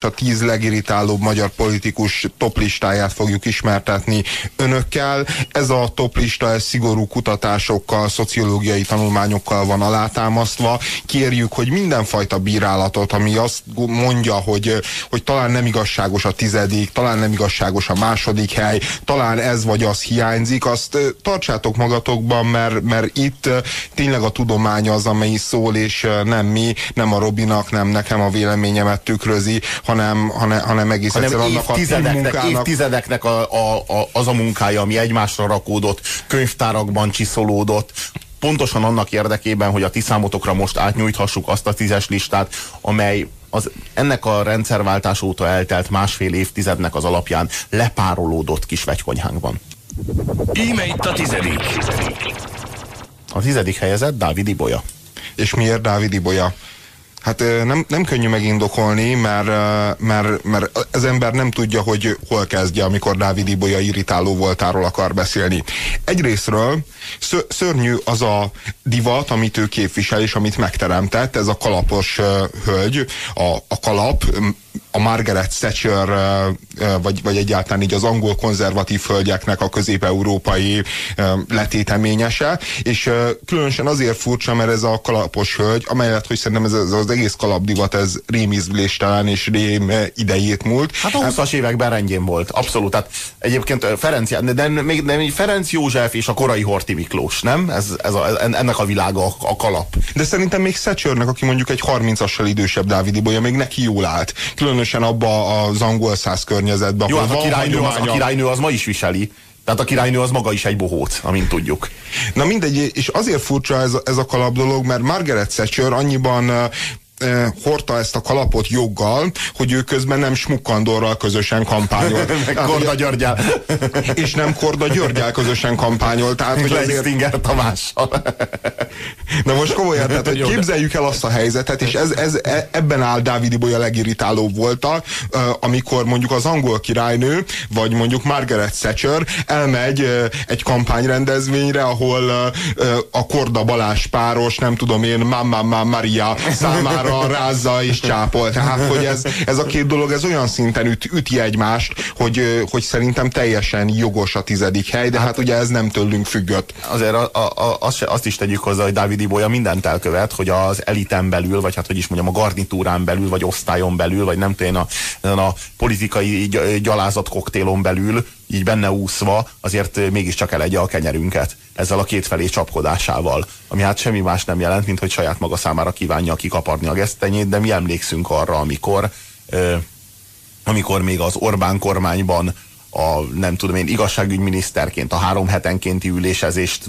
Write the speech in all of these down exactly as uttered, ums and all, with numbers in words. A tíz legirritálóbb magyar politikus toplistáját fogjuk ismertetni önökkel. Ez a toplista ez szigorú kutatásokkal, szociológiai tanulmányokkal van alátámasztva. Kérjük, hogy mindenfajta bírálatot, ami azt mondja, hogy, hogy talán nem igazságos a tizedik, talán nem igazságos a második hely, talán ez vagy az hiányzik, azt tartsátok magatokban, mert, mert itt tényleg a tudomány az, amely szól, és nem mi, nem a Robinak, nem nekem a véleményemet tükrözi, hanem, hanem, hanem egész hanem annak a munkának. Évtizedeknek a, a, a, az a munkája, ami egymásra rakódott, könyvtárakban csiszolódott, pontosan annak érdekében, hogy a ti számotokra most átnyújthassuk azt a tízes listát, amely az, ennek a rendszerváltás óta eltelt másfél évtizednek az alapján lepárolódott kis vegykonyhánkban. Íme itt a tizedik. A tizedik helyezett Dávid Ibolya. És miért Dávid Ibolya? Hát nem, nem könnyű megindokolni, mert, mert, mert az ember nem tudja, hogy hol kezdje, amikor Dávid Ibolya irritáló voltáról akar beszélni. Egyrészről szörnyű az a divat, amit ő képvisel és amit megteremtett, ez a kalapos hölgy, a, a kalap, a Margaret Thatcher, vagy, vagy egyáltalán így az angol konzervatív hölgyeknek a közép-európai letéteményese, és különösen azért furcsa, mert ez a kalapos hölgy, amellett, hogy szerintem ez az egész kalapdivat, ez rémizgléstelen és rém idejét múlt. Hát a huszas években rendjén volt, abszolút. Hát egyébként Ferenc, de még nem, Ferenc József és a korai Horthy Miklós, nem? Ez, ez a, ennek a világa a kalap. De szerintem még Thatchernek, aki mondjuk egy harmincassal idősebb Dávid Ibolya, még neki jól állt. Különösen abba az angolszász környezetben. Jó, hát a királynő, az, a királynő az ma is viseli. Tehát a királynő az maga is egy bohóc, amint tudjuk. Na mindegy, és azért furcsa ez a, ez a kalap dolog, mert Margaret Thatcher annyiban e, hordta ezt a kalapot joggal, hogy ő közben nem Smukkandorral közösen kampányolt. Korda Györgyel. És nem Korda Györgyel közösen kampányolt. Tehát, hogy azért... Leisztinger Tamással. Na most komolyan, tehát, hogy képzeljük el azt a helyzetet, és ez, ez, ebben áll Dávid Ibolya legirritálóbb voltak, amikor mondjuk az angol királynő, vagy mondjuk Margaret Thatcher elmegy egy kampányrendezvényre, ahol a Korda Balázs páros, nem tudom én, Mamma Maria számára rázza és csápol. Tehát, hogy ez, ez a két dolog, ez olyan szinten üt, üti egymást, hogy, hogy szerintem teljesen jogos a tizedik hely, de hát ugye ez nem tőlünk függött. Azért a, a, azt, azt is tegyük hozzá, hogy Dávid Ibolya mindent elkövet, hogy az eliten belül, vagy hát hogy is mondjam, a garnitúrán belül, vagy osztályon belül, vagy nem tudom, a, a politikai gyalázatkoktéllon belül, így benne úszva, azért mégiscsak elegye a kenyerünket ezzel a kétfelé csapkodásával, ami hát semmi más nem jelent, mint hogy saját maga számára kívánja kikaparni a gesztenyét, de mi emlékszünk arra, amikor, ö, amikor még az Orbán kormányban a, nem tudom én, igazságügyminiszterként a három hetenkénti ülésezést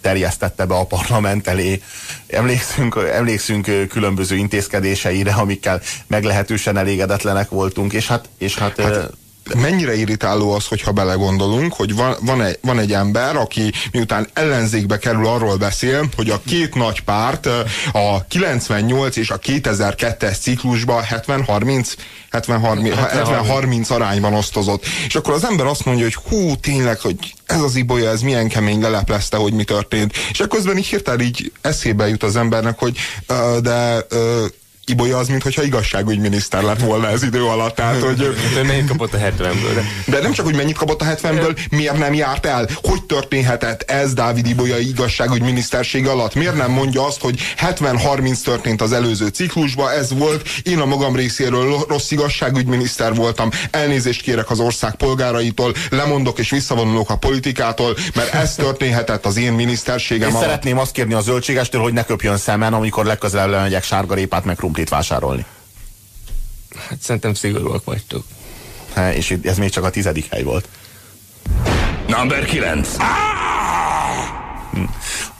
terjesztette be a parlament elé. Emlékszünk, emlékszünk különböző intézkedéseire, amikkel meglehetősen elégedetlenek voltunk, és hát... És hát, hát mennyire irritáló az, hogyha belegondolunk, hogy van, van, egy, van egy ember, aki miután ellenzékbe kerül, arról beszél, hogy a két nagy párt a kilencvennyolc és a kétezer-kettes ciklusban hetven-harminc arányban osztozott. És akkor az ember azt mondja, hogy hú, tényleg, hogy ez az Ibolya, ez milyen kemény, leleplezte, hogy mi történt. És akkor közben így hirtelen így eszébe jut az embernek, hogy uh, de... Uh, Ibolya az, mintha igazságügyminiszter lett volna ez idő alatt. Tehát, hogy... De mennyit kapott a hetvenből? De nem csak, hogy mennyit kapott a hetvenből, miért nem járt el? Hogy történhetett ez Dávid Ibolya igazságügyminisztersége alatt? Miért nem mondja azt, hogy hetven-harminc történt az előző ciklusban, ez volt, én a magam részéről rossz igazságügyminiszter voltam, elnézést kérek az ország polgáraitól, lemondok és visszavonulok a politikától, mert ez történhetett az én miniszterségem alatt. És szeretném azt kérni a zöldségestől, hogy ne köpjön szemen, amikor legközelebb lemegyek sárgarépát meg krumplit vásárolni. Hát szerintem szigorúak vagytok. Há, és ez még csak a tizedik hely volt. Number kilenc.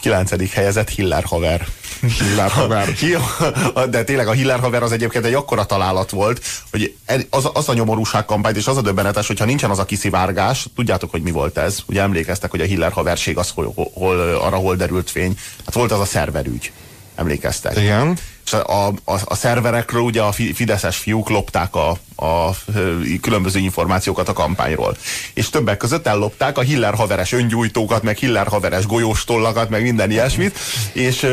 Kilencedik helyezett Hiller haver. Hiller haver. De tényleg a Hiller haver az egyébként egy akkora találat volt, hogy az, az a nyomorúság kampányt, és az a döbbenetes, hogyha nincsen az a kiszivárgás, tudjátok, hogy mi volt ez. Ugye emlékeztek, hogy a Hiller haverség az hol, hol, arra hol derült fény. Hát volt az a szerverügy. Emlékeztek. Igen. És a, a, a szerverekről ugye a fideszes fiúk lopták a, a, a különböző információkat a kampányról. És többek között ellopták a Hiller haveres öngyújtókat, meg Hiller haveres golyóstollakat, meg minden ilyesmit, és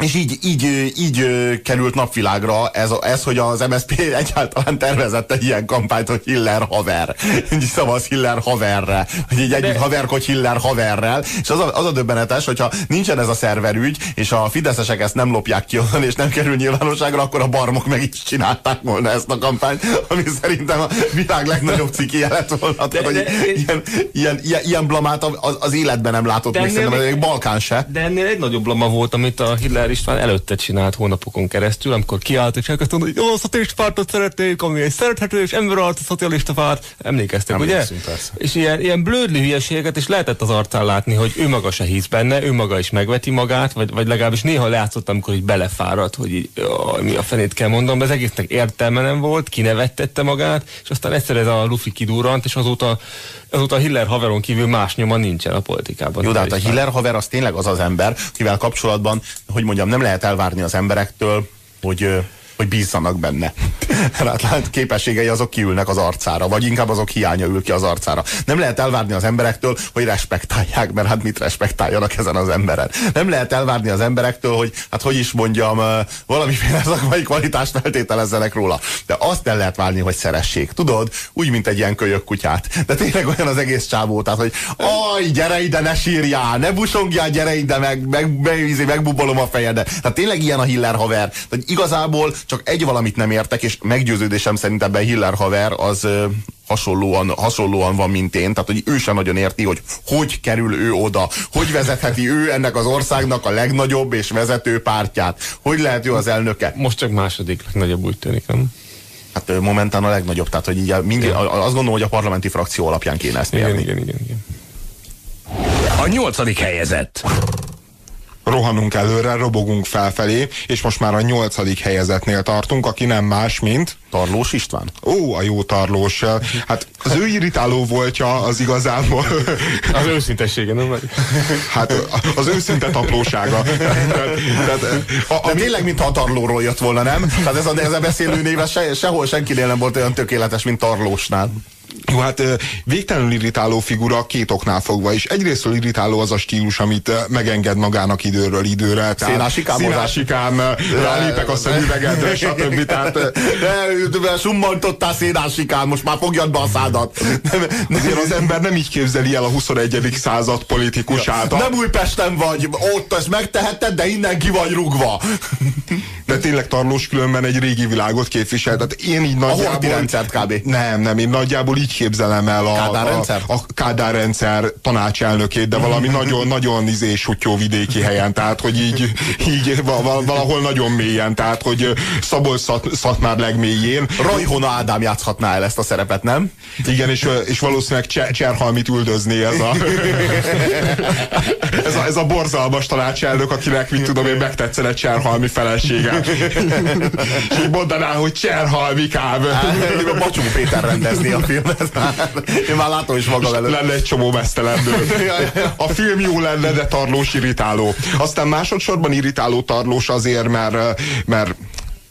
És így, így, így került napvilágra ez, ez, hogy az em es zé pé egyáltalán tervezett egy ilyen kampányt, hogy Hiller haver. Így szavaz Hiller haverre. Hogy így együtt haverkodj Hiller haverrel. És az a, az a döbbenetes, hogyha nincsen ez a szerverügy, és a fideszesek ezt nem lopják ki onnan, és nem kerül nyilvánosságra, akkor a barmok meg is csinálták volna ezt a kampányt, ami szerintem a világ legnagyobb cikije lett volna. De, hogy de, ilyen, ilyen, ilyen, ilyen blamát az, az életben nem látott még, szerintem még Balkán se. De ennél egy nagyobb blama volt, amit a Hiller István előtte csinált hónapokon keresztül, amikor kiállt és elkezdte mondani, hogy szocialista pártot szeretnék, ami egy szerethető és emberarcú szocialista párt. Emlékeztek, ugye? És ilyen, ilyen blödlű hülyeséget is lehetett az arcán látni, hogy ő maga se hisz benne, ő maga is megveti magát, vagy, vagy legalábbis néha látszott, amikor így belefáradt, hogy így, jaj, mi a fenét kell mondom, de az egésznek értelme nem volt, kinevettette magát, és aztán egyszer ez a lufi kidurrant, és azóta, azóta a Hiller haveron kívül más nyoma nincsen a politikában. Jó, de hát a Hiller haver az tényleg az az ember, akivel kapcsolatban, hogy mondjam, nem lehet elvárni az emberektől, hogy, hogy bízzanak benne. Hát képességei azok kiülnek az arcára, vagy inkább azok hiánya ül ki az arcára. Nem lehet elvárni az emberektől, hogy respektálják, mert hát mit respektáljanak ezen az emberen. Nem lehet elvárni az emberektől, hogy hát hogy is mondjam, valamiféle szakmai kvalitást feltételezzenek róla. De azt el lehet várni, hogy szeressék. Tudod? Úgy, mint egy ilyen kölyök kutyát. De tényleg olyan az egész csávó, tehát, hogy aj, gyere ide, ne sírjál, ne busongjál, gyere ide, meg, meg, meg, megbubolom a fejede. Tehát tényleg ilyen a Hiller haver. Tehát igazából csak egy valamit nem értek, és meggyőződésem szerint ebben Hiller haver az ö, hasonlóan, hasonlóan van, mint én. Tehát, hogy ő sem nagyon érti, hogy hogy kerül ő oda, hogy vezetheti ő ennek az országnak a legnagyobb és vezető pártját. Hogy lehet ő az elnöke? Most csak második legnagyobb úgy tűnik, nem? Hát momentán a legnagyobb. Tehát, hogy így mindig, azt gondolom, hogy a parlamenti frakció alapján kéne ezt mérni. Igen, igen, igen. A nyolcadik helyezett. Rohanunk előre, robogunk felfelé, és most már a nyolcadik helyezetnél tartunk, aki nem más, mint... Tarlós István? Ó, a jó Tarlós. Hát az ő irritáló voltja az igazából... Az őszintessége, nem? Hát az őszinte taplósága. De tényleg, mintha a Tarlóról jött volna, nem? Tehát ez a, ez a beszélő néve se, sehol senkinél nem volt olyan tökéletes, mint Tarlósnál. Jó, hát végtelenül irritáló figura két oknál fogva is. Egyrésztről irritáló az a stílus, amit megenged magának időről időre. Szénásikám, rálépek a szemüvegedre, stb. Tehát, de summantottál Szénásikám, most már fogjad be a szádat. Nem, nem, az ember nem így képzeli el a huszonegyedik század politikusát. Nem Újpesten vagy, ott ezt megtehetted, de innen ki vagy rúgva. De tényleg Tarlós különben egy régi világot képvisel. Tehát én így nagyjából... A horti rendszert kb. Nem, nem, én nagyjából így képzelem el a Kádár rendszer, a, a Kádár rendszer tanácselnökét, de valami nagyon-nagyon izé sutyó vidéki helyen, tehát hogy így, így valahol nagyon mélyen, tehát hogy Szabolcs-Szatmár legmélyén. Rajhona Ádám játszhatná el ezt a szerepet, nem? Igen, és, és valószínűleg Cser Cserhalmit üldözné ez a ez a, ez a borzalmas tanácselnök, akinek, mit tudom én, megtetszel egy Cserhalmi felesége. És így mondaná, hogy Cserhalmikám. A Bacsó Péter rendezni a film. Én már látom is magam előtt. Lenne egy csomó mesztelendő. A film jó lenne, de Tarlós irritáló. Aztán másodszorban irritáló Tarlós azért, mert, mert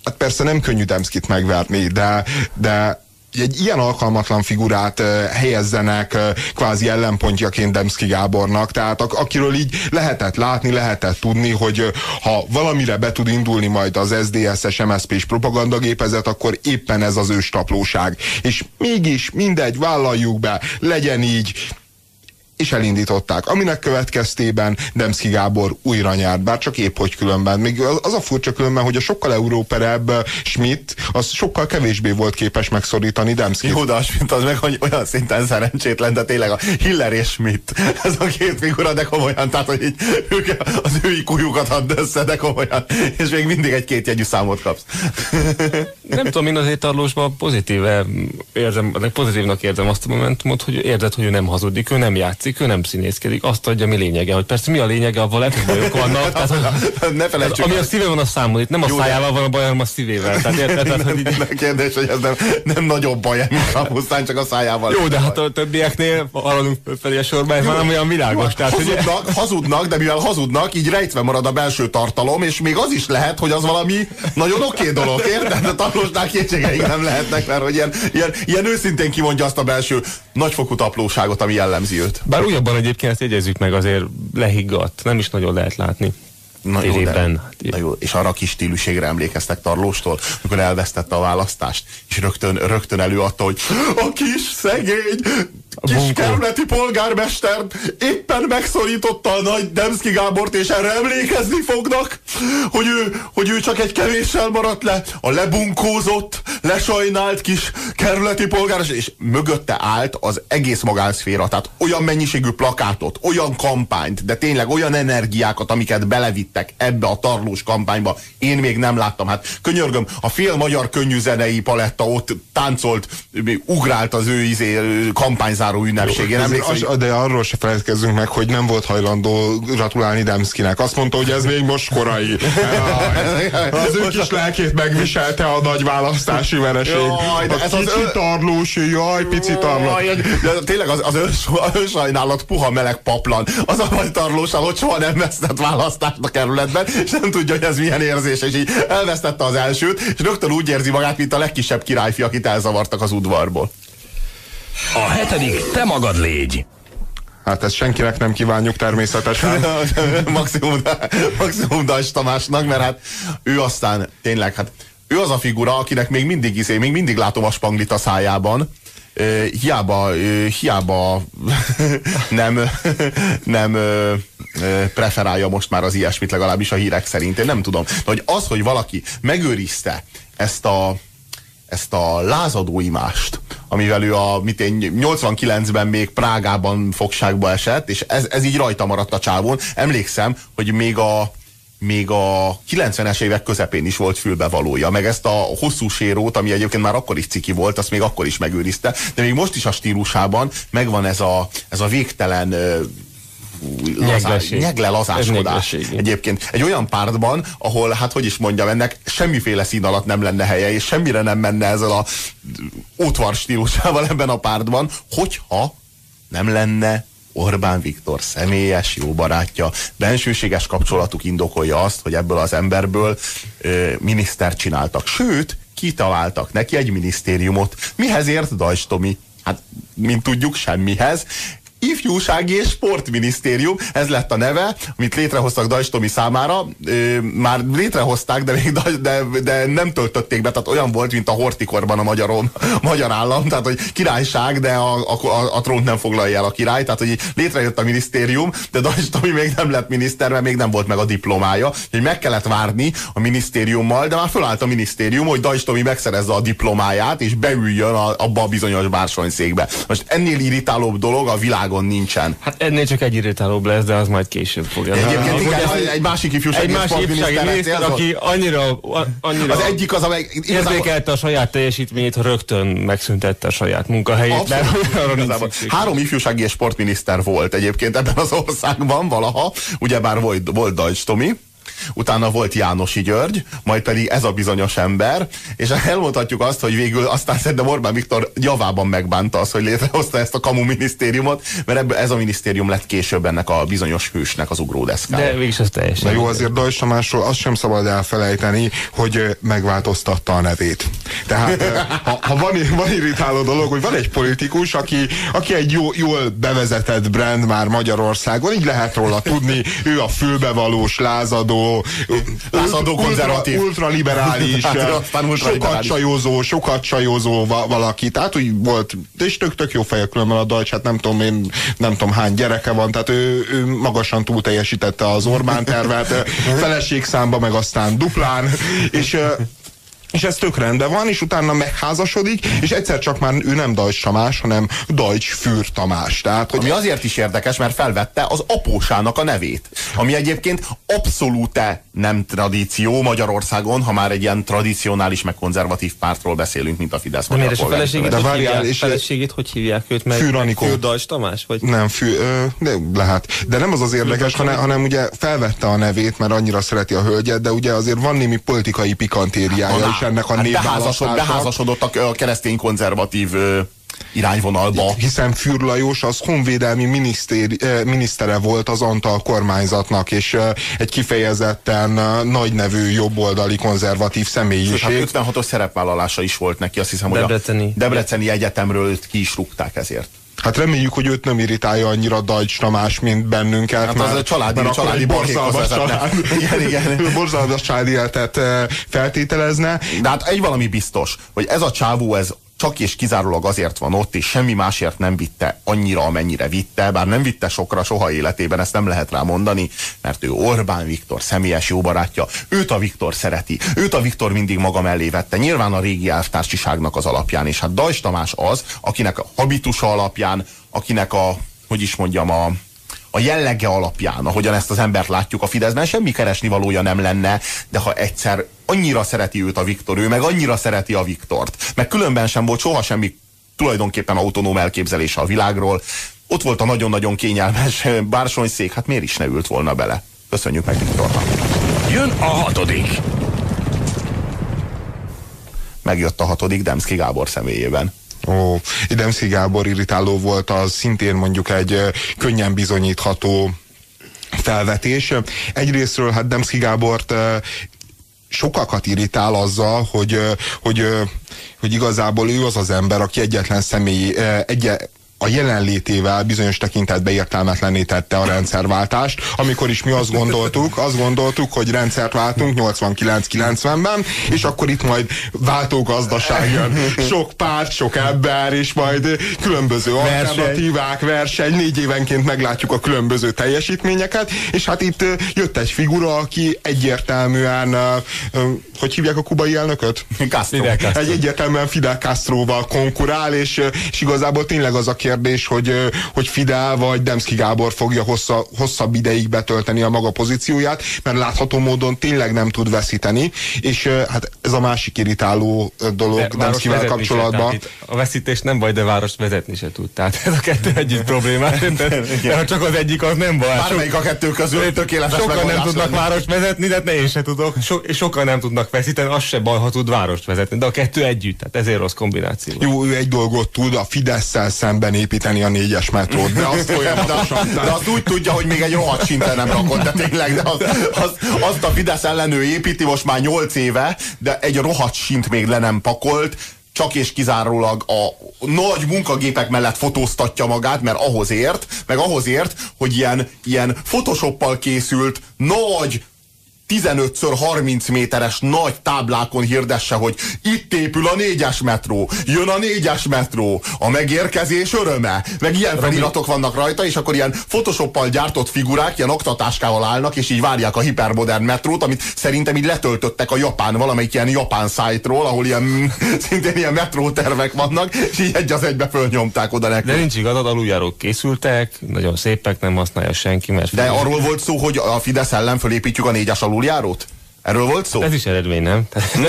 hát persze nem könnyű Demszkit megverni, de, de egy ilyen alkalmatlan figurát helyezzenek kvázi ellenpontjaként Demszki Gábornak, tehát ak akiről így lehetett látni, lehetett tudni, hogy ha valamire be tud indulni majd az es zé dé esz-es, em es zé pés propagandagépezet, akkor éppen ez az őstaplóság. És mégis mindegy, vállaljuk be, legyen így, és elindították. Aminek következtében Demszki Gábor újra nyert, bár csak épp hogy különben. Még az a furcsa különben, hogy a sokkal európerebb Schmidt, az sokkal kevésbé volt képes megszorítani Demszkit. Jó, de a Schmidt az meg olyan szinten szerencsétlen, de tényleg a Hiller és Schmidt. Ez a két figura, de komolyan, tehát hogy így ők az ő ikújukat add össze, de komolyan. És még mindig egy-két jegyű számot kapsz. Nem tudom, én azért Tarlósban pozitíve érzem, pozitívnak érzem azt a momentumot, hogy érzed, hogy ő nem hazudik, ő nem játszik, ő nem színészkedik, azt adja, mi lényege. Hogy persze mi a lényege, avval lehet, hogy bajok vannak. Tehát, ne felejtsük, ami a szíve van, a számol itt. Nem a jó, szájával van a baj, hanem a szívével. Tehát érted, nem, hogy így... nem kérdés, hogy ez nem, nem nagyobb baj, mint a pusztán, csak a szájával. Jó, de hát a többieknél haladunk felé a sorban, már nem olyan világos. Tehát, hazudnak, ugye... hazudnak, de mivel hazudnak, így rejtve marad a belső tartalom, és még az is lehet, hogy az valami nagyon oké dolog, érted? De Tarlósnál kétségeink nem lehetnek, mert hogy ilyen, ilyen, ilyen őszintén kimondja azt a belső nagyfokú taplóságot, ami jellemzi őt. Bár újabban egyébként ezt jegyezzük meg, azért lehiggadt, nem is nagyon lehet látni. Na jó, de, na jó, és arra a kis stílűségre emlékeztek Tarlóstól, amikor elvesztette a választást, és rögtön, rögtön előadta, hogy a kis szegény kiskerületi polgármester éppen megszorította a nagy Demszky Gábort, és erre emlékezni fognak, hogy ő, hogy ő csak egy kevéssel maradt le, a lebunkózott, lesajnált kis kerületi polgármester, és mögötte állt az egész magánszféra, tehát olyan mennyiségű plakátot, olyan kampányt, de tényleg olyan energiákat, amiket belevittek ebbe a Tarlós kampányba, én még nem láttam. Hát könyörgöm, a fél magyar könnyűzenei paletta ott táncolt, ugrált az ő izé, kampányzás ünnepség. Hogy... De arról se felejtkezzünk meg, hogy nem volt hajlandó gratulálni Demszkynek. Azt mondta, hogy ez még most korai. Az ő kis lelkét megviselte a nagy választási vereség. Jaj, de a ez kicsi az... Tarlós, jaj, pici Tarlós. Tényleg az, az önsajnálat puha meleg paplan. Az a nagy Tarlóssal, hogy soha nem vesztett választást a kerületben, és nem tudja, hogy ez milyen érzés, és így elvesztette az elsőt, és rögtön úgy érzi magát, mint a legkisebb királyfi, akit elzavartak az udvarból. A hetedik te magad légy. Hát ezt senkinek nem kívánjuk természetesen. maximum, maximum Dajs Tamásnak, mert hát ő aztán tényleg, hát ő az a figura, akinek még mindig izé, még mindig látom a spanglit a szájában. Uh, hiába, uh, hiába nem, nem uh, uh, preferálja most már az ilyesmit, legalábbis a hírek szerint. Én nem tudom. De hogy az, hogy valaki megőrizte ezt a ezt a lázadó imást, amivel ő a nyolcvankilencben még Prágában fogságba esett, és ez, ez így rajta maradt a csávón. Emlékszem, hogy még a, még a kilencvenes évek közepén is volt fülbevalója, meg ezt a hosszú sérót, ami egyébként már akkor is ciki volt, azt még akkor is megőrizte, de még most is a stílusában megvan ez a, ez a végtelen nyegle-lazáskodás. Egyébként egy olyan pártban, ahol, hát hogy is mondjam, ennek semmiféle szín alatt nem lenne helye, és semmire nem menne ezzel a ótvar stílusával ebben a pártban, hogyha nem lenne Orbán Viktor személyes jó barátja. Bensőséges kapcsolatuk indokolja azt, hogy ebből az emberből ö, minisztert csináltak. Sőt, kitaláltak neki egy minisztériumot. Mihez ért Dajs Tomi? Hát, mint tudjuk, semmihez. Ifjúsági és Sportminisztérium, ez lett a neve, amit létrehoztak Dajs Tomi számára. Ö, már létrehozták, de, még Daj, de, de nem töltötték be, tehát olyan volt, mint a Hortikorban a magyarom, magyar állam, tehát hogy királyság, de a, a, a trónt nem foglalja el a király, tehát hogy létrejött a minisztérium, de Dajs Tomi még nem lett miniszter, mert még nem volt meg a diplomája, hogy meg kellett várni a minisztériummal, de már fölállt a minisztérium, hogy Dajs Tomi megszerezze a diplomáját, és beüljön a, abba a bizonyos bársonyszékbe. Most ennél irritálóbb dolog a világ nincsen. Hát ennél csak egy irritálóbb lesz, de az majd később fogja. Egyébként igen, egy, egy másik ifjúsági sportminiszter, aki annyira, annyira az egyik az, amely érzékelte a saját teljesítményét, ha rögtön megszüntette a saját munkahelyét. Három ifjúsági és sportminiszter volt egyébként ebben az országban valaha, ugyebár volt, volt Dajs Tomi, utána volt Jánosi György, majd pedig ez a bizonyos ember, és elmondhatjuk azt, hogy végül aztán szerintem Orbán Viktor javában megbánta az, hogy létrehozta ezt a kamu minisztériumot, mert ebből ez a minisztérium lett később ennek a bizonyos hősnek az ugródeszkája. De végig ez teljesen. Na jó, azért Dajs Tamásról azt sem szabad elfelejteni, hogy megváltoztatta a nevét. Tehát ha, ha van, van irritáló dolog, hogy van egy politikus, aki, aki egy jó, jól bevezetett brand már Magyarországon, így lehet róla tudni, ő a fülbevalós, lázadó, lázadó konzervatív, ultraliberális, sokat csajózó, sokat csajózó valaki. Tehát úgy volt, és tök-tök jó fejek különben a Dajs, hát nem tudom én, nem tudom hány gyereke van, tehát ő, ő magasan túl teljesítette az Orbán tervet, feleségszámba, meg aztán duplán, és és ez tök rendben van, és utána megházasodik, és egyszer csak már ő nem Dajs Tamás, hanem Dajs Fűr Tamás. Tehát, hogy ami azért is érdekes, mert felvette az apósának a nevét, ami egyébként abszolút nem tradíció Magyarországon, ha már egy ilyen tradicionális, meg konzervatív pártról beszélünk, mint a Fidesz. De a feleségét, de várjál, és feleségét hogy hívják őt meg? Fűr Anikó. Fűr Dajs Tamás? Vagy? Nem, fű, ö, de lehet. De nem az az érdekes, hanem, hanem ugye felvette a nevét, mert annyira szereti a hölgyet, de ugye azért van némi politikai pikantériája. Ennek a hát beházasod, beházasodott a keresztény konzervatív ö, irányvonalba. Hiszen Fűr Lajos az honvédelmi miniszter, ö, minisztere volt az Antal kormányzatnak, és ö, egy kifejezetten ö, nagynevű jobboldali konzervatív személyiség. Sőt, hát ötvenhatos szerepvállalása is volt neki, azt hiszem, hogy Debreceni. a Debreceni Egyetemről ki is rúgták ezért. Hát reméljük, hogy őt nem irritálja annyira Dajcs Tamás, mint bennünket. Hát mert, az a családi, mert családi borzalmas család. Igen, igen. Borzalmas család életet feltételezne. De hát egy valami biztos, hogy ez a csávó, ez csak és kizárólag azért van ott, és semmi másért nem vitte annyira, amennyire vitte, bár nem vitte sokra soha életében, ezt nem lehet rá mondani, mert ő Orbán Viktor személyes jó barátja, őt a Viktor szereti, őt a Viktor mindig maga mellé vette, nyilván a régi elvtársiságnak az alapján, és hát Dajs Tamás az, akinek a habitusa alapján, akinek a, hogy is mondjam, a a jellege alapján, ahogyan ezt az embert látjuk a Fideszben, semmi keresnivalója nem lenne, de ha egyszer annyira szereti őt a Viktor, ő meg annyira szereti a Viktort, meg különben sem volt soha semmi tulajdonképpen autonóm elképzelése a világról, ott volt a nagyon-nagyon kényelmes bársonyszék, hát miért is ne ült volna bele? Köszönjük meg Viktornak! Jön a hatodik! Megjött a hatodik Demszky Gábor személyében. Ó, Demszky Gábor irritáló volt, az szintén mondjuk egy könnyen bizonyítható felvetés. Egyrésztről hát Demszky Gábort sokakat irritál azzal, hogy, hogy, hogy igazából ő az az ember, aki egyetlen személy, egy, a jelenlétével bizonyos tekintetben értelmetlenné tette a rendszerváltást, amikor is mi azt gondoltuk, azt gondoltuk, hogy rendszert váltunk nyolcvankilenc-kilencvenben, és akkor itt majd váltógazdaság jön. Sok párt, sok ember, és majd különböző alternatívák, verseny, négy évenként meglátjuk a különböző teljesítményeket, és hát itt jött egy figura, aki egyértelműen, hogy hívják a kubai elnököt? Castro. Egy egyértelműen Fidel Castroval konkurál, és, és igazából tényleg az, aki kérdés, hogy, hogy Fidel vagy Demszky Gábor fogja hossza, hosszabb ideig betölteni a maga pozícióját, mert látható módon tényleg nem tud veszíteni, és hát ez a másik irritáló dolog Demszkyvel kapcsolatban. Se, a veszítés nem baj, de várost vezetni se tud. Tehát ez a kettő egyik problémás. Ha csak az egyik, az nem baj. Bármelyik a kettő közül tökéletes megoldás. Sokan nem tudnak várost vezetni, de ne én se tudok. So, és sokan nem tudnak veszíteni, az se baj, ha tud várost vezetni. De a kettő együtt, tehát ezért rossz kombináció. Jó, ő egy dolgot tud, a Fidesszel szemben építeni a négyes metrót, de azt folyamatosan. De, de azt úgy tudja, hogy még egy rohadt szinten nem rakott, de tényleg, de az, az, azt a Fidesz ellenő építi most már nyolc éve, de egy rohadt sint még le nem pakolt, csak és kizárólag a nagy munkagépek mellett fotóztatja magát, mert ahhoz ért, meg ahhoz ért, hogy ilyen, ilyen photoshoppal készült nagy tizenötször harminc méteres nagy táblákon hirdesse, hogy itt épül a négyes metró, jön a négyes metró, a megérkezés öröme, meg ilyen feliratok vannak rajta, és akkor ilyen photoshoppal gyártott figurák ilyen aktatáskával állnak, és így várják a hipermodern metrót, amit szerintem így letöltöttek a japán, valamelyik ilyen japán szájtról, ahol ilyen szintén ilyen metrótervek vannak, és így egy az egybe fölnyomták oda nekik. De nincs igazad, aluljárók készültek, nagyon szépek, nem használja senki, mert... De arról volt szó, hogy a Fidesz ellen fölépítjük a négyes alul járót? Erről volt szó? Ez is eredmény, nem?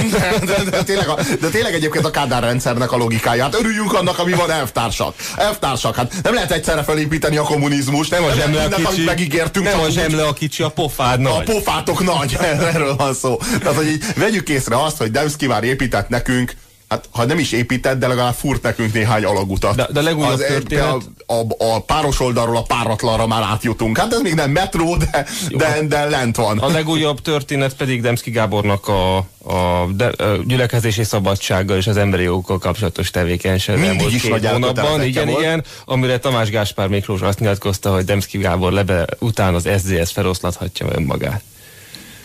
de, de, de, tényleg a, de tényleg egyébként a Kádár rendszernek a logikája. Hát örüljünk annak, ami van, elvtársak. Elvtársak, hát nem lehet egyszerre felépíteni a kommunizmust. Nem a zsemle a kicsi, megígértünk, nem a zsemle a kicsi, a pofád nagy. A pofátok nagy, erről van szó. Tehát, hogy így vegyük észre azt, hogy Demszky már épített nekünk, hát ha nem is épített, de legalább fúrt nekünk néhány alagutat. De, de legújabb az, történet... A, a, a páros oldalról a páratlanra már átjutunk. Hát ez még nem metró, de, de, de lent van. A legújabb történet pedig Demszky Gábornak a, a, de, a gyülekezési szabadsággal és az emberi jogokkal kapcsolatos tevékenysége. Mindig is nagy hónapban, igen, volt. Igen, amire Tamás Gáspár Miklós azt nyilatkozta, hogy Demszky Gábor lebe után az es zé es feloszlathatja önmagát.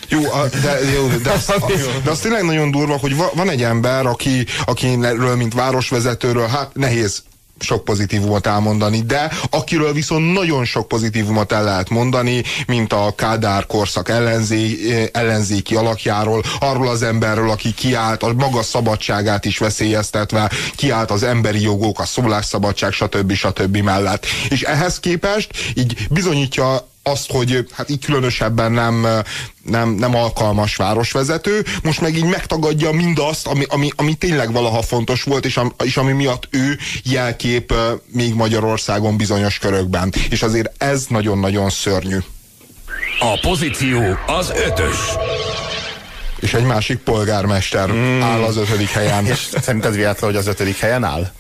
Jó, de, jó, de, az, de az tényleg nagyon durva, hogy van egy ember, aki, akiről, mint városvezetőről, hát nehéz sok pozitívumot elmondani, de akiről viszont nagyon sok pozitívumot el lehet mondani, mint a Kádár korszak ellenzé, ellenzéki alakjáról, arról az emberről, aki kiállt, a maga szabadságát is veszélyeztetve, kiállt az emberi jogok, a szólásszabadság, stb. Stb. Mellett. És ehhez képest így bizonyítja azt, hogy hát így különösebben nem, nem, nem alkalmas városvezető, most meg így megtagadja mindazt, ami, ami, ami tényleg valaha fontos volt, és, am, és ami miatt ő jelkép még Magyarországon bizonyos körökben. És azért ez nagyon-nagyon szörnyű. A pozíció az ötös. És egy másik polgármester mm. áll az ötödik helyen. És szerinted véletlen, hogy az ötödik helyen áll?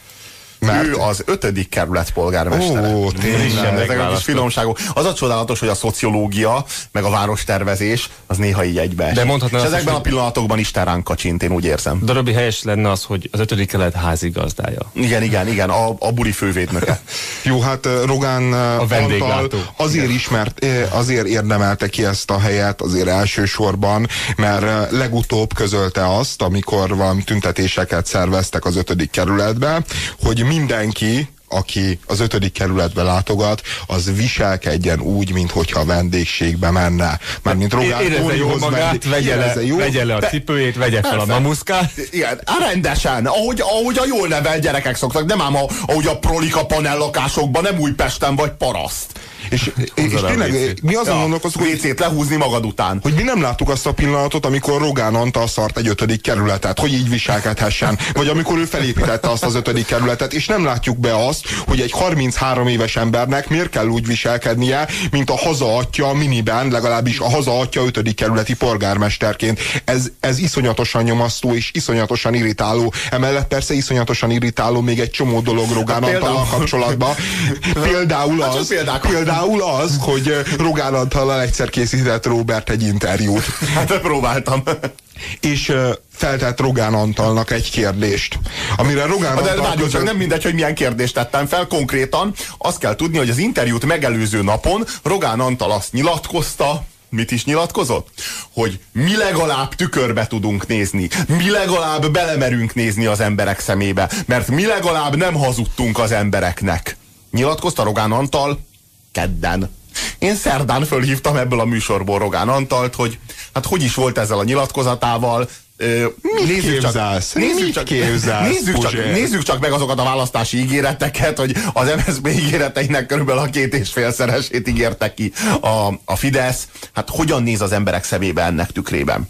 Mert... Ő az ötödik kerület polgármestere. Ó, tényleg. Ezek a kis finomságok. Az a csodálatos, hogy a szociológia, meg a várostervezés, az néha így egybeesik. És ezekben a pillanatokban Isten ránk kacsint, én úgy érzem. De Robi, helyes lenne az, hogy az ötödik kerület házigazdája. Igen, igen, igen, a, a buli fővédnöke. Jó, hát Rogán Antal azért ismert, azért érdemelte ki ezt a helyet, azért elsősorban, mert legutóbb közölte azt, amikor valami tüntetéseket szerveztek az ötödik kerületbe, hogy mindenki, aki az ötödik kerületbe látogat, az viselkedjen úgy, minthogyha a vendégségbe menne. Mármint Rogán Antalhoz magát, vegye le, vegye le a Be, cipőjét, vegye fel persze. a mamuszkát. Igen, rendesen, ahogy, ahogy a jól nevelt gyerekek szoktak, nem ám a, ahogy a prolika panellakásokban, nem Újpesten vagy paraszt. És, és tényleg, mi azon gondolkoztuk, hogy vécét lehúzni magad után. Hogy mi nem láttuk azt a pillanatot, amikor Rogán Antal szart egy ötödik kerületet, hogy így viselkedhessen. Vagy amikor ő felépítette azt az ötödik kerületet, és nem látjuk be azt, hogy egy harminchárom éves embernek miért kell úgy viselkednie, mint a hazaatja miniben, legalábbis a hazaatja ötödik kerületi polgármesterként. Ez, ez iszonyatosan nyomasztó és iszonyatosan irritáló. Emellett persze iszonyatosan irritáló még egy csomó dolog Rogán Antallal kapcsolatban. Például az, például Például az, hogy Rogán Antallal egyszer készített Róbert egy interjút. Hát próbáltam. És feltett Rogán Antalnak egy kérdést. Amire Rogán Antal... De várjunk, csak nem mindegy, hogy milyen kérdést tettem fel. Konkrétan azt kell tudni, hogy az interjút megelőző napon Rogán Antal azt nyilatkozta, mit is nyilatkozott? Hogy mi legalább tükörbe tudunk nézni, mi legalább belemerünk nézni az emberek szemébe, mert mi legalább nem hazudtunk az embereknek. Nyilatkozta Rogán Antal kedden. Én szerdán fölhívtam ebből a műsorból Rogán Antalt, hogy hát hogy is volt ezzel a nyilatkozatával. Ö, mit nézzük képzelsz? Csak, nézzük, mit csak, képzelsz nézzük, csak, nézzük csak meg azokat a választási ígéreteket, hogy az em es zé bé ígéreteinek körülbelül a két és félszeresét ígérte ki a, a Fidesz. Hát hogyan néz az emberek szemébe ennek tükrében?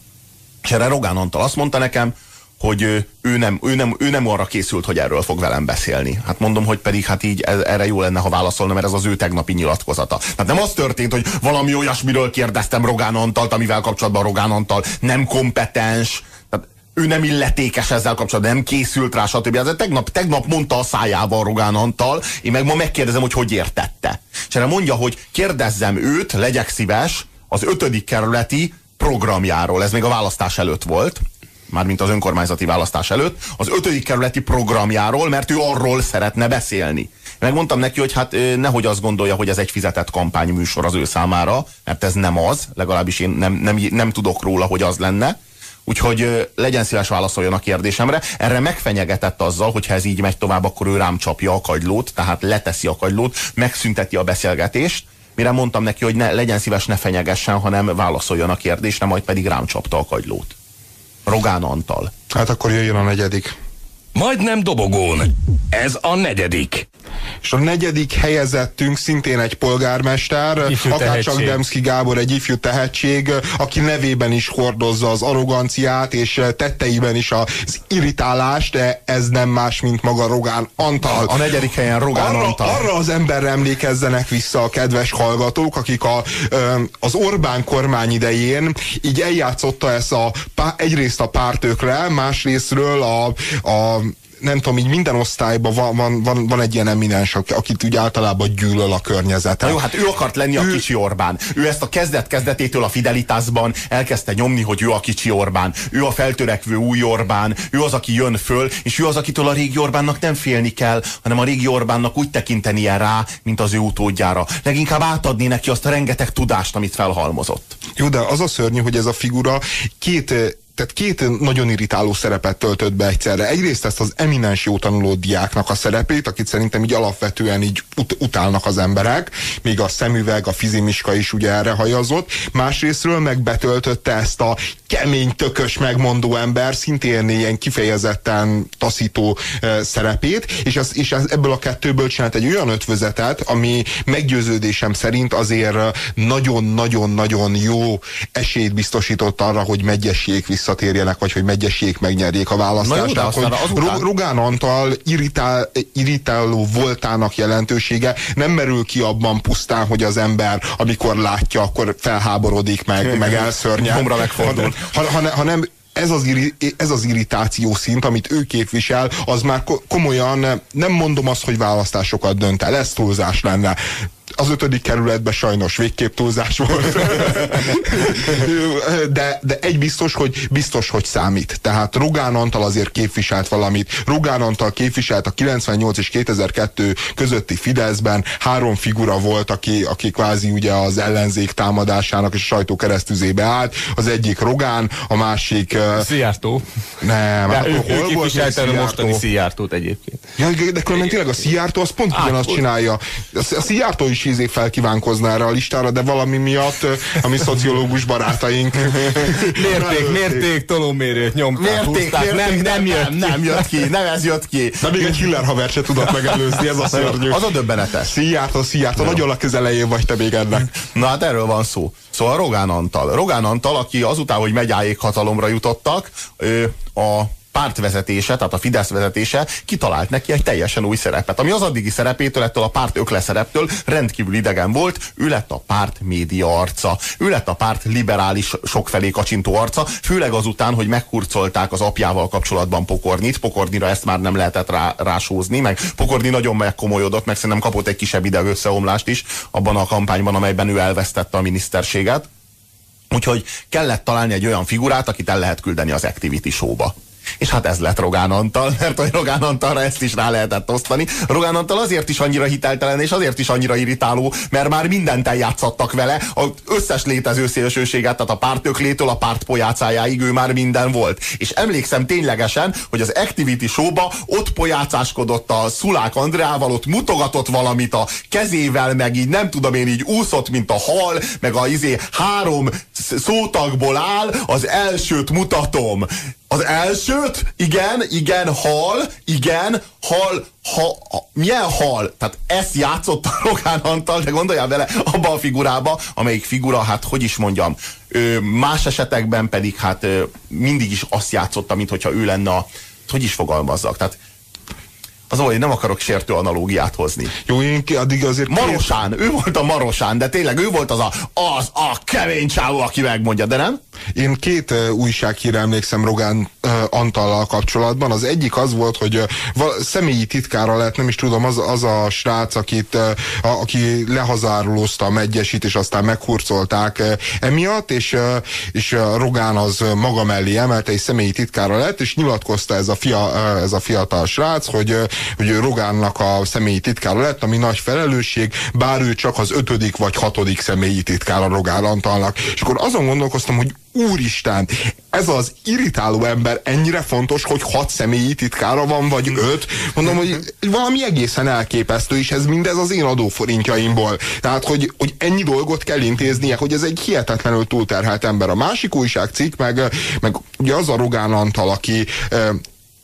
És erre Rogán Antal azt mondta nekem, hogy ő, ő, nem, ő, nem, ő nem arra készült, hogy erről fog velem beszélni. Hát mondom, hogy pedig hát így ez, erre jó lenne, ha válaszolna, mert ez az ő tegnapi nyilatkozata. Tehát nem az történt, hogy valami olyasmiről kérdeztem Rogán Antalt, amivel kapcsolatban Rogán Antal nem kompetens, tehát ő nem illetékes ezzel kapcsolatban, nem készült rá, stb. Ez tegnap, tegnap mondta a szájával Rogán Antal, én meg ma megkérdezem, hogy hogy értette. És erre mondja, hogy kérdezzem őt, legyek szíves, az ötödik kerületi programjáról. Ez még a választás előtt volt. Mármint az önkormányzati választás előtt, az ötödik kerületi programjáról, mert ő arról szeretne beszélni. Megmondtam neki, hogy hát nehogy azt gondolja, hogy ez egy fizetett kampányműsor az ő számára, mert ez nem az, legalábbis én nem, nem, nem tudok róla, hogy az lenne. Úgyhogy legyen szíves, válaszoljon a kérdésemre. Erre megfenyegetett azzal, hogy ha ez így megy tovább, akkor ő rám csapja a kagylót, tehát leteszi a kagylót, megszünteti a beszélgetést, mire mondtam neki, hogy ne, legyen szíves, ne fenyegessen, hanem válaszoljon a kérdésre, majd pedig rám csapta a kagylót. Rogán Antal. Hát akkor jöjjön a negyedik. Majdnem dobogón. Ez a negyedik. És a negyedik helyezettünk szintén egy polgármester, akárcsak Demszky Gábor, egy ifjú tehetség, aki nevében is hordozza az arroganciát, és tetteiben is az irritálást, de ez nem más, mint maga Rogán Antal. A negyedik helyen Rogán arra, Antal. Arra az emberre emlékezzenek vissza a kedves hallgatók, akik a, az Orbán kormány idején így eljátszotta ezt a, egyrészt a pártökre, másrésztről a, a nem tudom, így minden osztályban van, van, van, van egy ilyen eminens, akit úgy általában gyűlöl a környezete. Jó, hát ő akart lenni ő... a kicsi Orbán. Ő ezt a kezdet-kezdetétől a Fidelitásban elkezdte nyomni, hogy ő a kicsi Orbán. Ő a feltörekvő új Orbán, ő az, aki jön föl, és ő az, akitől a régi Orbánnak nem félni kell, hanem a régi Orbánnak úgy tekintenie rá, mint az ő utódjára. Leginkább átadni neki azt a rengeteg tudást, amit felhalmozott. Jó, de az a szörnyű, hogy ez a figura két... Tehát két nagyon irritáló szerepet töltött be egyszerre. Egyrészt ezt az eminens jó tanuló diáknak a szerepét, akit szerintem így alapvetően így ut utálnak az emberek, még a szemüveg, a fizimiska is ugye erre hajazott. Másrésztről meg betöltötte ezt a kemény, tökös, megmondó ember, szintén ilyen kifejezetten taszító e, szerepét, és, az, és az, ebből a kettőből csinált egy olyan ötvözetet, ami meggyőződésem szerint azért nagyon-nagyon-nagyon jó esélyt biztosított arra, hogy megyessék vissza. visszatérjenek, vagy hogy megyessék, megnyerjék a választást. Azután... Rogán Antal irritál, irritáló voltának jelentősége nem merül ki abban pusztán, hogy az ember, amikor látja, akkor felháborodik meg, meg elszörnyel. Hanem ha, ha, ha ez az, ez az irritáció szint, amit ő képvisel, az már komolyan, nem mondom azt, hogy választásokat dönt el, ez túlzás lenne. Az ötödik kerületben sajnos végképp túlzás volt. De, de egy biztos, hogy biztos, hogy számít. Tehát Rogán Antal azért képviselt valamit. Rogán Antal képviselt a kilencvennyolc és kétezer-kettő közötti Fideszben. Három figura volt, aki, aki kvázi ugye az ellenzék támadásának és a sajtó keresztüzébe állt. Az egyik Rogán, a másik... Szijjártó. Nem, hát ő, hol ő képviselte a mostani Szijjártót egyébként. Ja, de különben tényleg a Szijjártó az pont ugyanazt csinálja. A Szijjártó is ízé felkívánkozná erre a listára, de valami miatt, ami szociológus barátaink. Mérték, mérték, tolómérőt nyomták, húzták, nem, nem jött ki. Nem jött ki, nem ez jött ki. De még egy Hiller haver se tudott megelőzni, ez a szörnyű. Az a döbbenetes. Szijjártó, Szijjártó, nagyon a közelején vagy te még ennek. Na hát erről van szó. Szóval Rogán Antal. Rogán Antal, aki azután, hogy megyáig hatalomra jutottak, a párt vezetése, tehát a Fidesz vezetése kitalált neki egy teljesen új szerepet, ami az addigi szerepétől, ettől a párt ökleszereptől rendkívül idegen volt. Ő lett a párt média arca. Ő lett a párt liberális sokfelé kacsintó arca, főleg azután, hogy meghurcolták az apjával kapcsolatban Pokornit. Pokornira ezt már nem lehetett rá, rásózni, meg Pokorni nagyon megkomolyodott, meg szerintem kapott egy kisebb ideg összeomlást is abban a kampányban, amelyben ő elvesztette a miniszterséget. Úgyhogy kellett találni egy olyan figurát, akit el lehet küldeni az Activity Show-ba. És hát ez lett Rogán Antal, mert hogy Rogán Antalra ezt is rá lehetett osztani. Rogán Antal azért is annyira hiteltelen, és azért is annyira irritáló, mert már mindent eljátszattak vele, az összes létező szélsőséget, tehát a pártöklétől a pártpojácájáig ő már minden volt. És emlékszem ténylegesen, hogy az Activity Show-ba ott pojácáskodott a Szulák Andreával, ott mutogatott valamit a kezével, meg így nem tudom én, így úszott, mint a hal, meg a izé három szótagból áll, az elsőt mutatom. Az elsőt, igen, igen, hal, igen, hal, ha, ha, milyen hal? Tehát ezt játszott a Rogán Antal, de gondoljál bele abba a figurába, amelyik figura, hát hogy is mondjam, más esetekben pedig hát mindig is azt játszotta, mint hogyha ő lenne a, hogy is fogalmazzak, tehát az olyan, nem akarok sértő analógiát hozni. Jó, én ki addig azért... Marosán, kér... ő volt a Marosán, de tényleg ő volt az a, az a kemény csávó, aki megmondja, de nem? Én két uh, újsághírre emlékszem Rogán uh, Antallal kapcsolatban. Az egyik az volt, hogy uh, személyi titkára lett, nem is tudom, az, az a srác, akit, uh, a, aki lehazárulózta a Megyesit, és aztán meghurcolták uh, emiatt, és, uh, és uh, Rogán az maga mellé emelte, és személyi titkára lett, és nyilatkozta ez a, fia, uh, ez a fiatal srác, hogy uh, hogy Rogánnak a személyi titkára lett, ami nagy felelősség, bár ő csak az ötödik vagy hatodik személyi titkára Rogán Antalnak. És akkor azon gondolkoztam, hogy úristen, ez az irritáló ember ennyire fontos, hogy hat személyi titkára van, vagy öt. Mondom, hogy valami egészen elképesztő, és ez mindez az én adóforintjaimból. Tehát, hogy, hogy ennyi dolgot kell intéznie, hogy ez egy hihetetlenül túlterhelt ember. A másik újságcikk, meg, meg ugye az a Rogán Antal, aki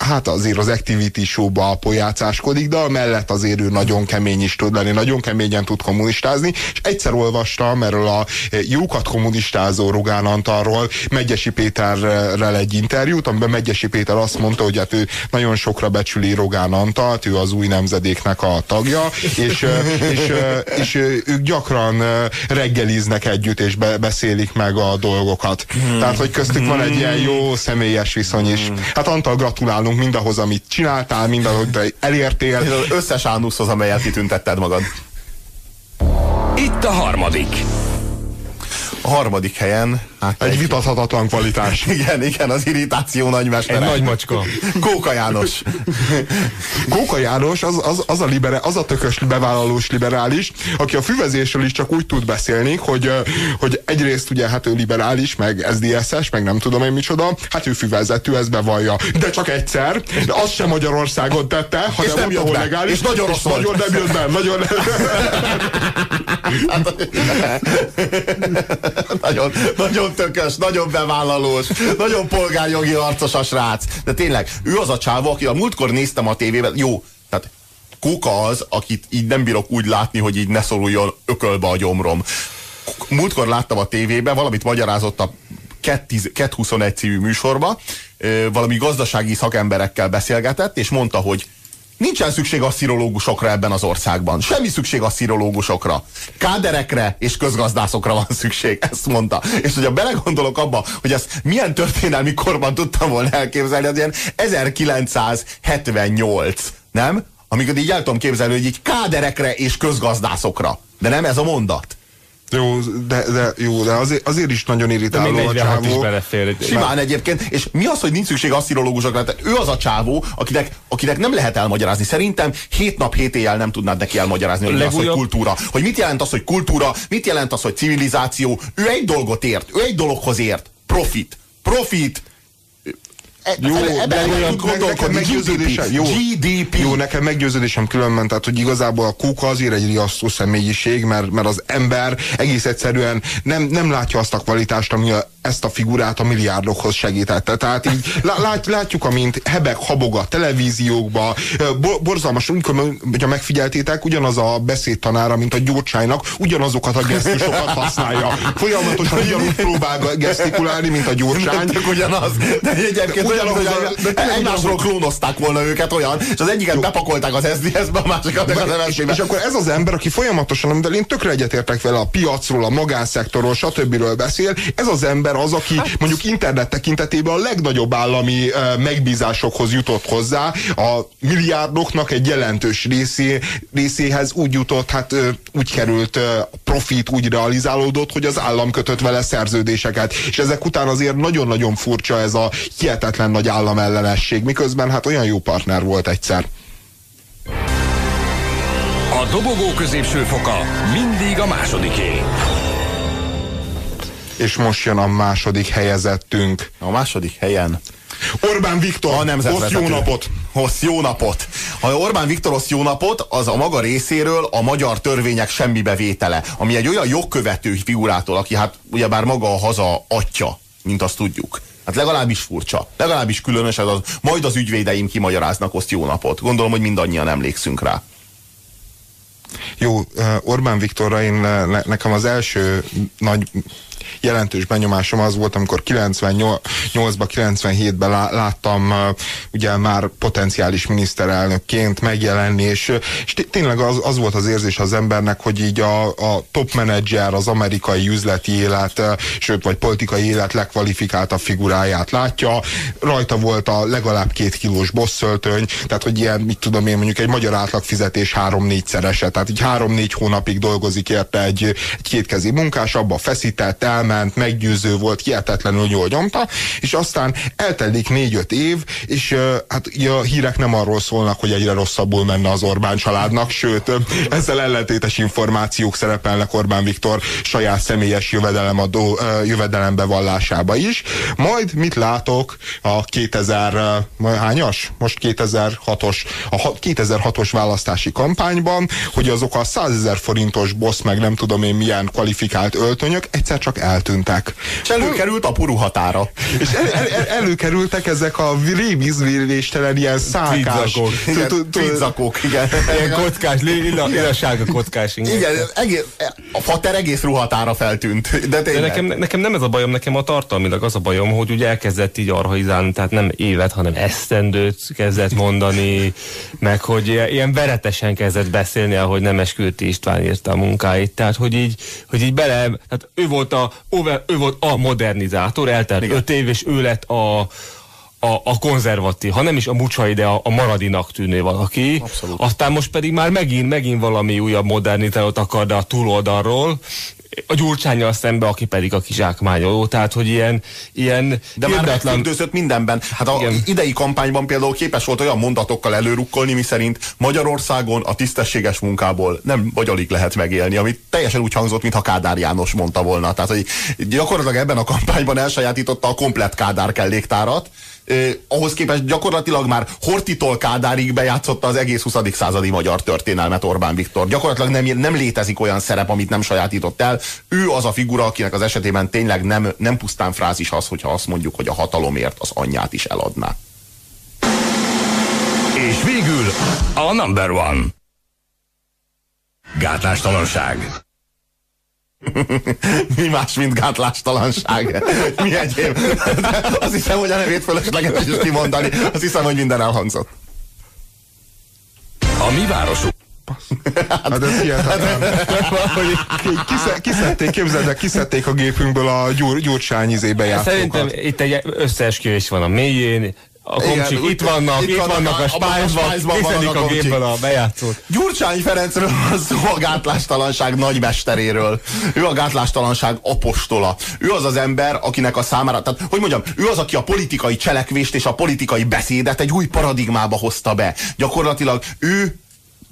hát azért az Activity Show-ba pojácáskodik, de amellett azért ő nagyon kemény is tud lenni, nagyon keményen tud kommunistázni, és egyszer olvastam erről a jókat kommunistázó Rogán Antalról Megyesi Péterrel egy interjút, amiben Megyesi Péter azt mondta, hogy hát ő nagyon sokra becsüli Rogán Antalt, ő az Új Nemzedéknek a tagja, és, és, és, és ők gyakran reggeliznek együtt, és be, beszélik meg a dolgokat. Hmm. Tehát, hogy köztük van egy ilyen jó személyes viszony is. Hát Antal, gratulálunk mindahhoz, amit csináltál, mindahhoz, amit elértél. Az összes ánuszhoz, amelyet kitüntetted magad. Itt a harmadik. A harmadik helyen... Hát egy, egy vitathatatlan kvalitás. Igen, igen, az irritáció nagymestere. Egy nagy macska. Kóka János. Kóka János az, az, az, a libere, az a tökös bevállalós liberális, aki a füvezésről is csak úgy tud beszélni, hogy, hogy egyrészt ugye hát ő liberális, meg es dé es es, meg nem tudom én micsoda, hát ő füvezett, ő ezt bevallja. De csak egyszer, de azt sem Magyarországon tette, hanem nem jött be. És nagyon rossz volt. Nagyon nem jött be, nagyon nem nagyon, nagyon tökös, nagyon bevállalós, nagyon polgárjogi arcos a srác. De tényleg, ő az a csávó, aki a múltkor néztem a tévében, jó, tehát Kóka az, akit így nem bírok úgy látni, hogy így ne szoruljon ökölbe a gyomrom. Múltkor láttam a tévében, valamit magyarázott a két huszonegy című műsorba, valami gazdasági szakemberekkel beszélgetett, és mondta, hogy Nincsen szükség asszirológusokra ebben az országban. Semmi szükség asszirológusokra. Káderekre és közgazdászokra van szükség, ezt mondta. És hogyha belegondolok abba, hogy ezt milyen történelmi korban tudtam volna elképzelni, az ilyen ezerkilencszázhetvennyolc, nem? Amikor így el tudom képzelni, hogy így káderekre és közgazdászokra. De nem ez a mondat. Jó, de, de, jó, de azért, azért is nagyon irritáló a csávó. Simán egyébként. És mi az, hogy nincs szükség asszirológusokra? Tehát ő az a csávó, akinek, akinek nem lehet elmagyarázni. Szerintem hét nap, hét éjjel nem tudnád neki elmagyarázni, hogy legújabb... mi az, hogy kultúra. Hogy mit jelent az, hogy kultúra, mit jelent az, hogy civilizáció. Ő egy dolgot ért, ő egy dologhoz ért. Profit. Profit. E, jó, ebben olyan gondolkodni, meggyőződésem, jó, gé dé pé. Jó, nekem meggyőződésem különben, tehát, hogy igazából a kóka azért egy riasztó személyiség, mert, mert az ember egész egyszerűen nem, nem látja azt a kvalitást, ami a, ezt a figurát a milliárdokhoz segítette. Tehát így lát, látjuk, amint hebeg, habog a televíziókba, bo, borzalmas, amikor, hogyha megfigyeltétek, ugyanaz a beszédtanára, mint a Gyurcsánynak, ugyanazokat a gesztusokat használja. Folyamatosan ugyanúgy próbál gesztikulálni, mint a Gyurcsány. Csak ugyanaz, de egyébként egymásról klónozták volna őket olyan, és az egyiket jó. bepakolták az es zé dé es-be, a másikat meg az em es zé-be. És akkor ez az ember, aki folyamatosan, amivel én tökre egyetértek vele, a piacról, a magánszektorról, stb. Beszél, ez az ember az, aki hát, mondjuk internet tekintetében a legnagyobb állami uh, megbízásokhoz jutott hozzá, a milliárdoknak egy jelentős részé, részéhez úgy jutott, hát uh, úgy került uh, profit, úgy realizálódott, hogy az állam kötött vele szerződéseket. És ezek után azért nagyon-nagyon furcsa ez a hihetetlen nagy államellenesség, miközben hát olyan jó partner volt egyszer. A dobogó középső foka mindig a másodiké. És most jön a második helyezettünk. A második helyen Orbán Viktor, osz jó napot! Osz jó napot! Ha Orbán Viktor osz jó napot, az a maga részéről a magyar törvények semmibe vétele, ami egy olyan jogkövető figurától, aki hát ugyebár maga a haza atya, mint azt tudjuk. Hát legalábbis furcsa, legalábbis különös ez az, majd az ügyvédeim kimagyaráznak, azt jó napot. Gondolom, hogy mindannyian emlékszünk rá. Jó, Orbán Viktorra én, ne, nekem az első nagy jelentős benyomásom az volt, amikor kilencvennyolcban, kilencvenhétben láttam ugye már potenciális miniszterelnökként megjelenni, és, és tényleg az, az volt az érzés az embernek, hogy így a, a top menedzser, az amerikai üzleti élet, sőt, vagy politikai élet legkvalifikáltabb figuráját látja, rajta volt a legalább két kilós bosszöltöny, tehát hogy ilyen, mit tudom én, mondjuk egy magyar átlagfizetés három-négyszerese, tehát így három-négy hónapig dolgozik érte egy, egy kétkezi munkás, abba feszített, elment, meggyőző volt, hihetetlenül jól nyomta, és aztán eltelik négy-öt év, és hát a hírek nem arról szólnak, hogy egyre rosszabbul menne az Orbán családnak, sőt, ezzel ellentétes információk szerepelnek Orbán Viktor saját személyes jövedelemadó, jövedelembevallásában is. Majd mit látok a kétezer hányas? Most kétezer hatos. A kétezer hatos választási kampányban, hogy azok a százezer forintos bossz, meg nem tudom én milyen kvalifikált öltönyök, egyszer csak eltűntek. És előkerült a puru határa. És el, el, el, előkerültek ezek a rémizvéléstelen ilyen szákás. Tvízakók, igen. Ilyen kockás, lilasárga kockás. Igen, a fater egész ruhatára feltűnt. De tényleg. Nekem nem ez a bajom, nekem a tartalmilag az a bajom, hogy ugye elkezdett így arhaizálni, tehát nem évet, hanem esztendőt kezdett mondani, meg hogy ilyen veretesen kezdett beszélni, ahogy Nemes Kürti István írta a munkáit. Tehát, hogy így, hogy így bele, tehát ő volt A, ő volt a modernizátor, eltelt öt év, és ő lett a, a, a konzervatív, ha nem is a Mucsai, de a, a Maradinak tűnő valaki. Abszolút. Aztán most pedig már megint, megint valami újabb modernizációt akar, de a túloldalról, a Gyurcsánnyal szembe, aki pedig a kizsákmányoló, tehát hogy ilyen, ilyen de érdetlen... már megfürdőzött mindenben. Hát a igen. idei kampányban például képes volt olyan mondatokkal előrukkolni, miszerint Magyarországon a tisztességes munkából nem vagy alig lehet megélni, amit teljesen úgy hangzott, mintha Kádár János mondta volna. Tehát hogy gyakorlatilag ebben a kampányban elsajátította a komplett Kádár kelléktárat, eh, ahhoz képest gyakorlatilag már Hortitól Kádárig bejátszotta az egész huszadik századi magyar történelmet Orbán Viktor. Gyakorlatilag nem, nem létezik olyan szerep, amit nem sajátított el. Ő az a figura, akinek az esetében tényleg nem, nem pusztán frázis az, hogyha azt mondjuk, hogy a hatalomért az anyját is eladná. És végül a number one. Gátlástalanság. Mi más, mint gátlástalanság? Mi egyéb? Azt hiszem, hogy a nevét fölösleges is kimondani. Azt hiszem, hogy minden elhangzott. A mi városunk. Hát ez hihetetlen. Kiszedték, képzeld el, kiszedték a gépünkből a gyúr, Gyurcsány izébe játszókat. Szerintem itt egy összeesküvés van a mélyén. A komcsik igen, itt vannak, itt vannak a Spice-ban, kiszedik a gépből a bejátszót. Gyurcsány Ferencről van szó, a gátlástalanság nagymesteréről. Ő a gátlástalanság apostola. Ő az az ember, akinek a számára, tehát, hogy mondjam, ő az, aki a politikai cselekvést és a politikai beszédet egy új paradigmába hozta be. Gyakorlatilag ő,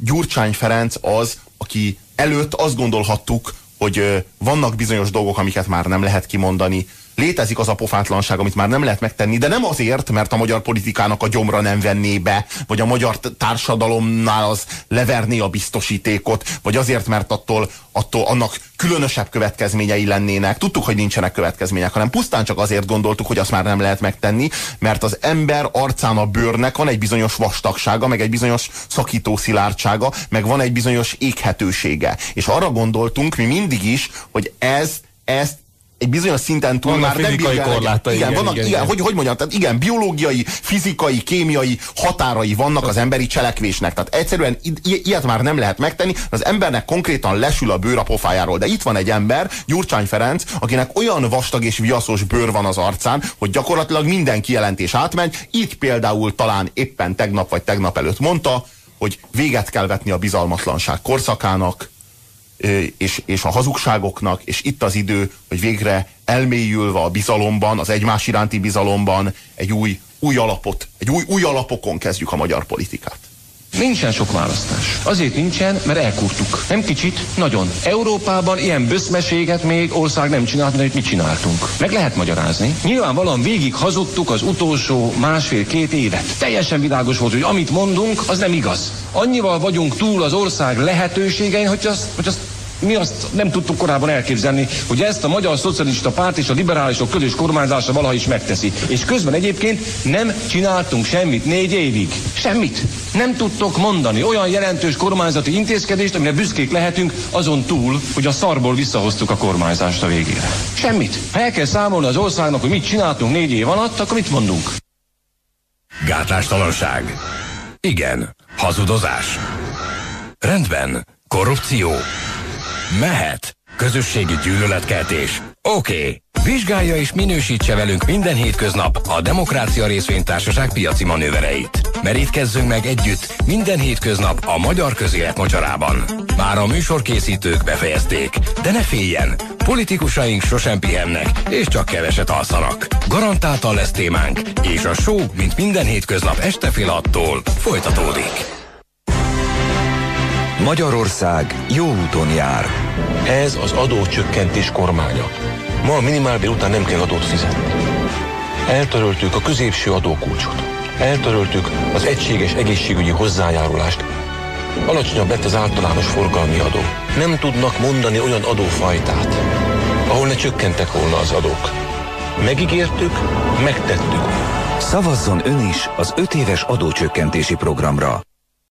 Gyurcsány Ferenc az, aki előtt azt gondolhattuk, hogy ö, vannak bizonyos dolgok, amiket már nem lehet kimondani. Létezik az a pofátlanság, amit már nem lehet megtenni, de nem azért, mert a magyar politikának a gyomra nem venné be, vagy a magyar társadalomnál az leverné a biztosítékot, vagy azért, mert attól, attól annak különösebb következményei lennének. Tudtuk, hogy nincsenek következmények, hanem pusztán csak azért gondoltuk, hogy azt már nem lehet megtenni, mert az ember arcán a bőrnek van egy bizonyos vastagsága, meg egy bizonyos szakító szilárdsága, meg van egy bizonyos éghetősége. És arra gondoltunk mi mindig is, hogy ez, ezt egy bizonyos szinten túl vannak már nem bírja korlátai. Igen, igen, vannak, igen, igen, igen. Hogy, hogy mondjam, tehát igen, biológiai, fizikai, kémiai határai vannak az emberi cselekvésnek. Tehát egyszerűen ilyet már nem lehet megtenni, az embernek konkrétan lesül a bőr a pofájáról. De itt van egy ember, Gyurcsány Ferenc, akinek olyan vastag és viaszos bőr van az arcán, hogy gyakorlatilag minden kijelentés átmegy. Így például talán éppen tegnap vagy tegnap előtt mondta, hogy véget kell vetni a bizalmatlanság korszakának, És, és a hazugságoknak, és itt az idő, hogy végre elmélyülve a bizalomban, az egymás iránti bizalomban egy új, új alapot, egy új, új alapokon kezdjük a magyar politikát. Nincsen sok választás. Azért nincsen, mert elkúrtuk. Nem kicsit, nagyon. Európában ilyen böszmeséget még ország nem csinált, mert mit csináltunk. Meg lehet magyarázni. Nyilvánvalóan végig hazudtuk az utolsó másfél-két évet. Teljesen világos volt, hogy amit mondunk, az nem igaz. Annyival vagyunk túl az ország lehetőségein, hogy azt, hogy azt mi azt nem tudtuk korábban elképzelni, hogy ezt a Magyar Szocialista Párt és a liberálisok közös kormányzása valaha is megteszi. És közben egyébként nem csináltunk semmit négy évig. Semmit. Nem tudtok mondani olyan jelentős kormányzati intézkedést, amire büszkék lehetünk azon túl, hogy a szarból visszahoztuk a kormányzást a végére. Semmit. Ha el kell számolni az országnak, hogy mit csináltunk négy év alatt, akkor mit mondunk? Gátlástalanság. Igen. Hazudozás. Rendben. Korrupció. Mehet. Közösségi gyűlöletkeltés. Oké. Okay. Vizsgálja és minősítse velünk minden hétköznap a Demokrácia Részvénytársaság piaci manővereit. Merítkezzünk meg együtt minden hétköznap a magyar közélet mocsarában. Bár a műsorkészítők befejezték, de ne féljen, politikusaink sosem pihennek és csak keveset alszanak. Garantáltan lesz témánk, és a show, mint minden hétköznap este fél hattól folytatódik. Magyarország jó úton jár. Ez az adócsökkentés kormánya. Ma a minimálbér után nem kell adót fizetni. Eltöröltük a középső adókulcsot. Eltöröltük az egységes egészségügyi hozzájárulást. Alacsonyabb lett az általános forgalmi adó. Nem tudnak mondani olyan adófajtát, ahol ne csökkentek volna az adók. Megígértük, megtettük. Szavazzon ön is az öt éves adócsökkentési programra.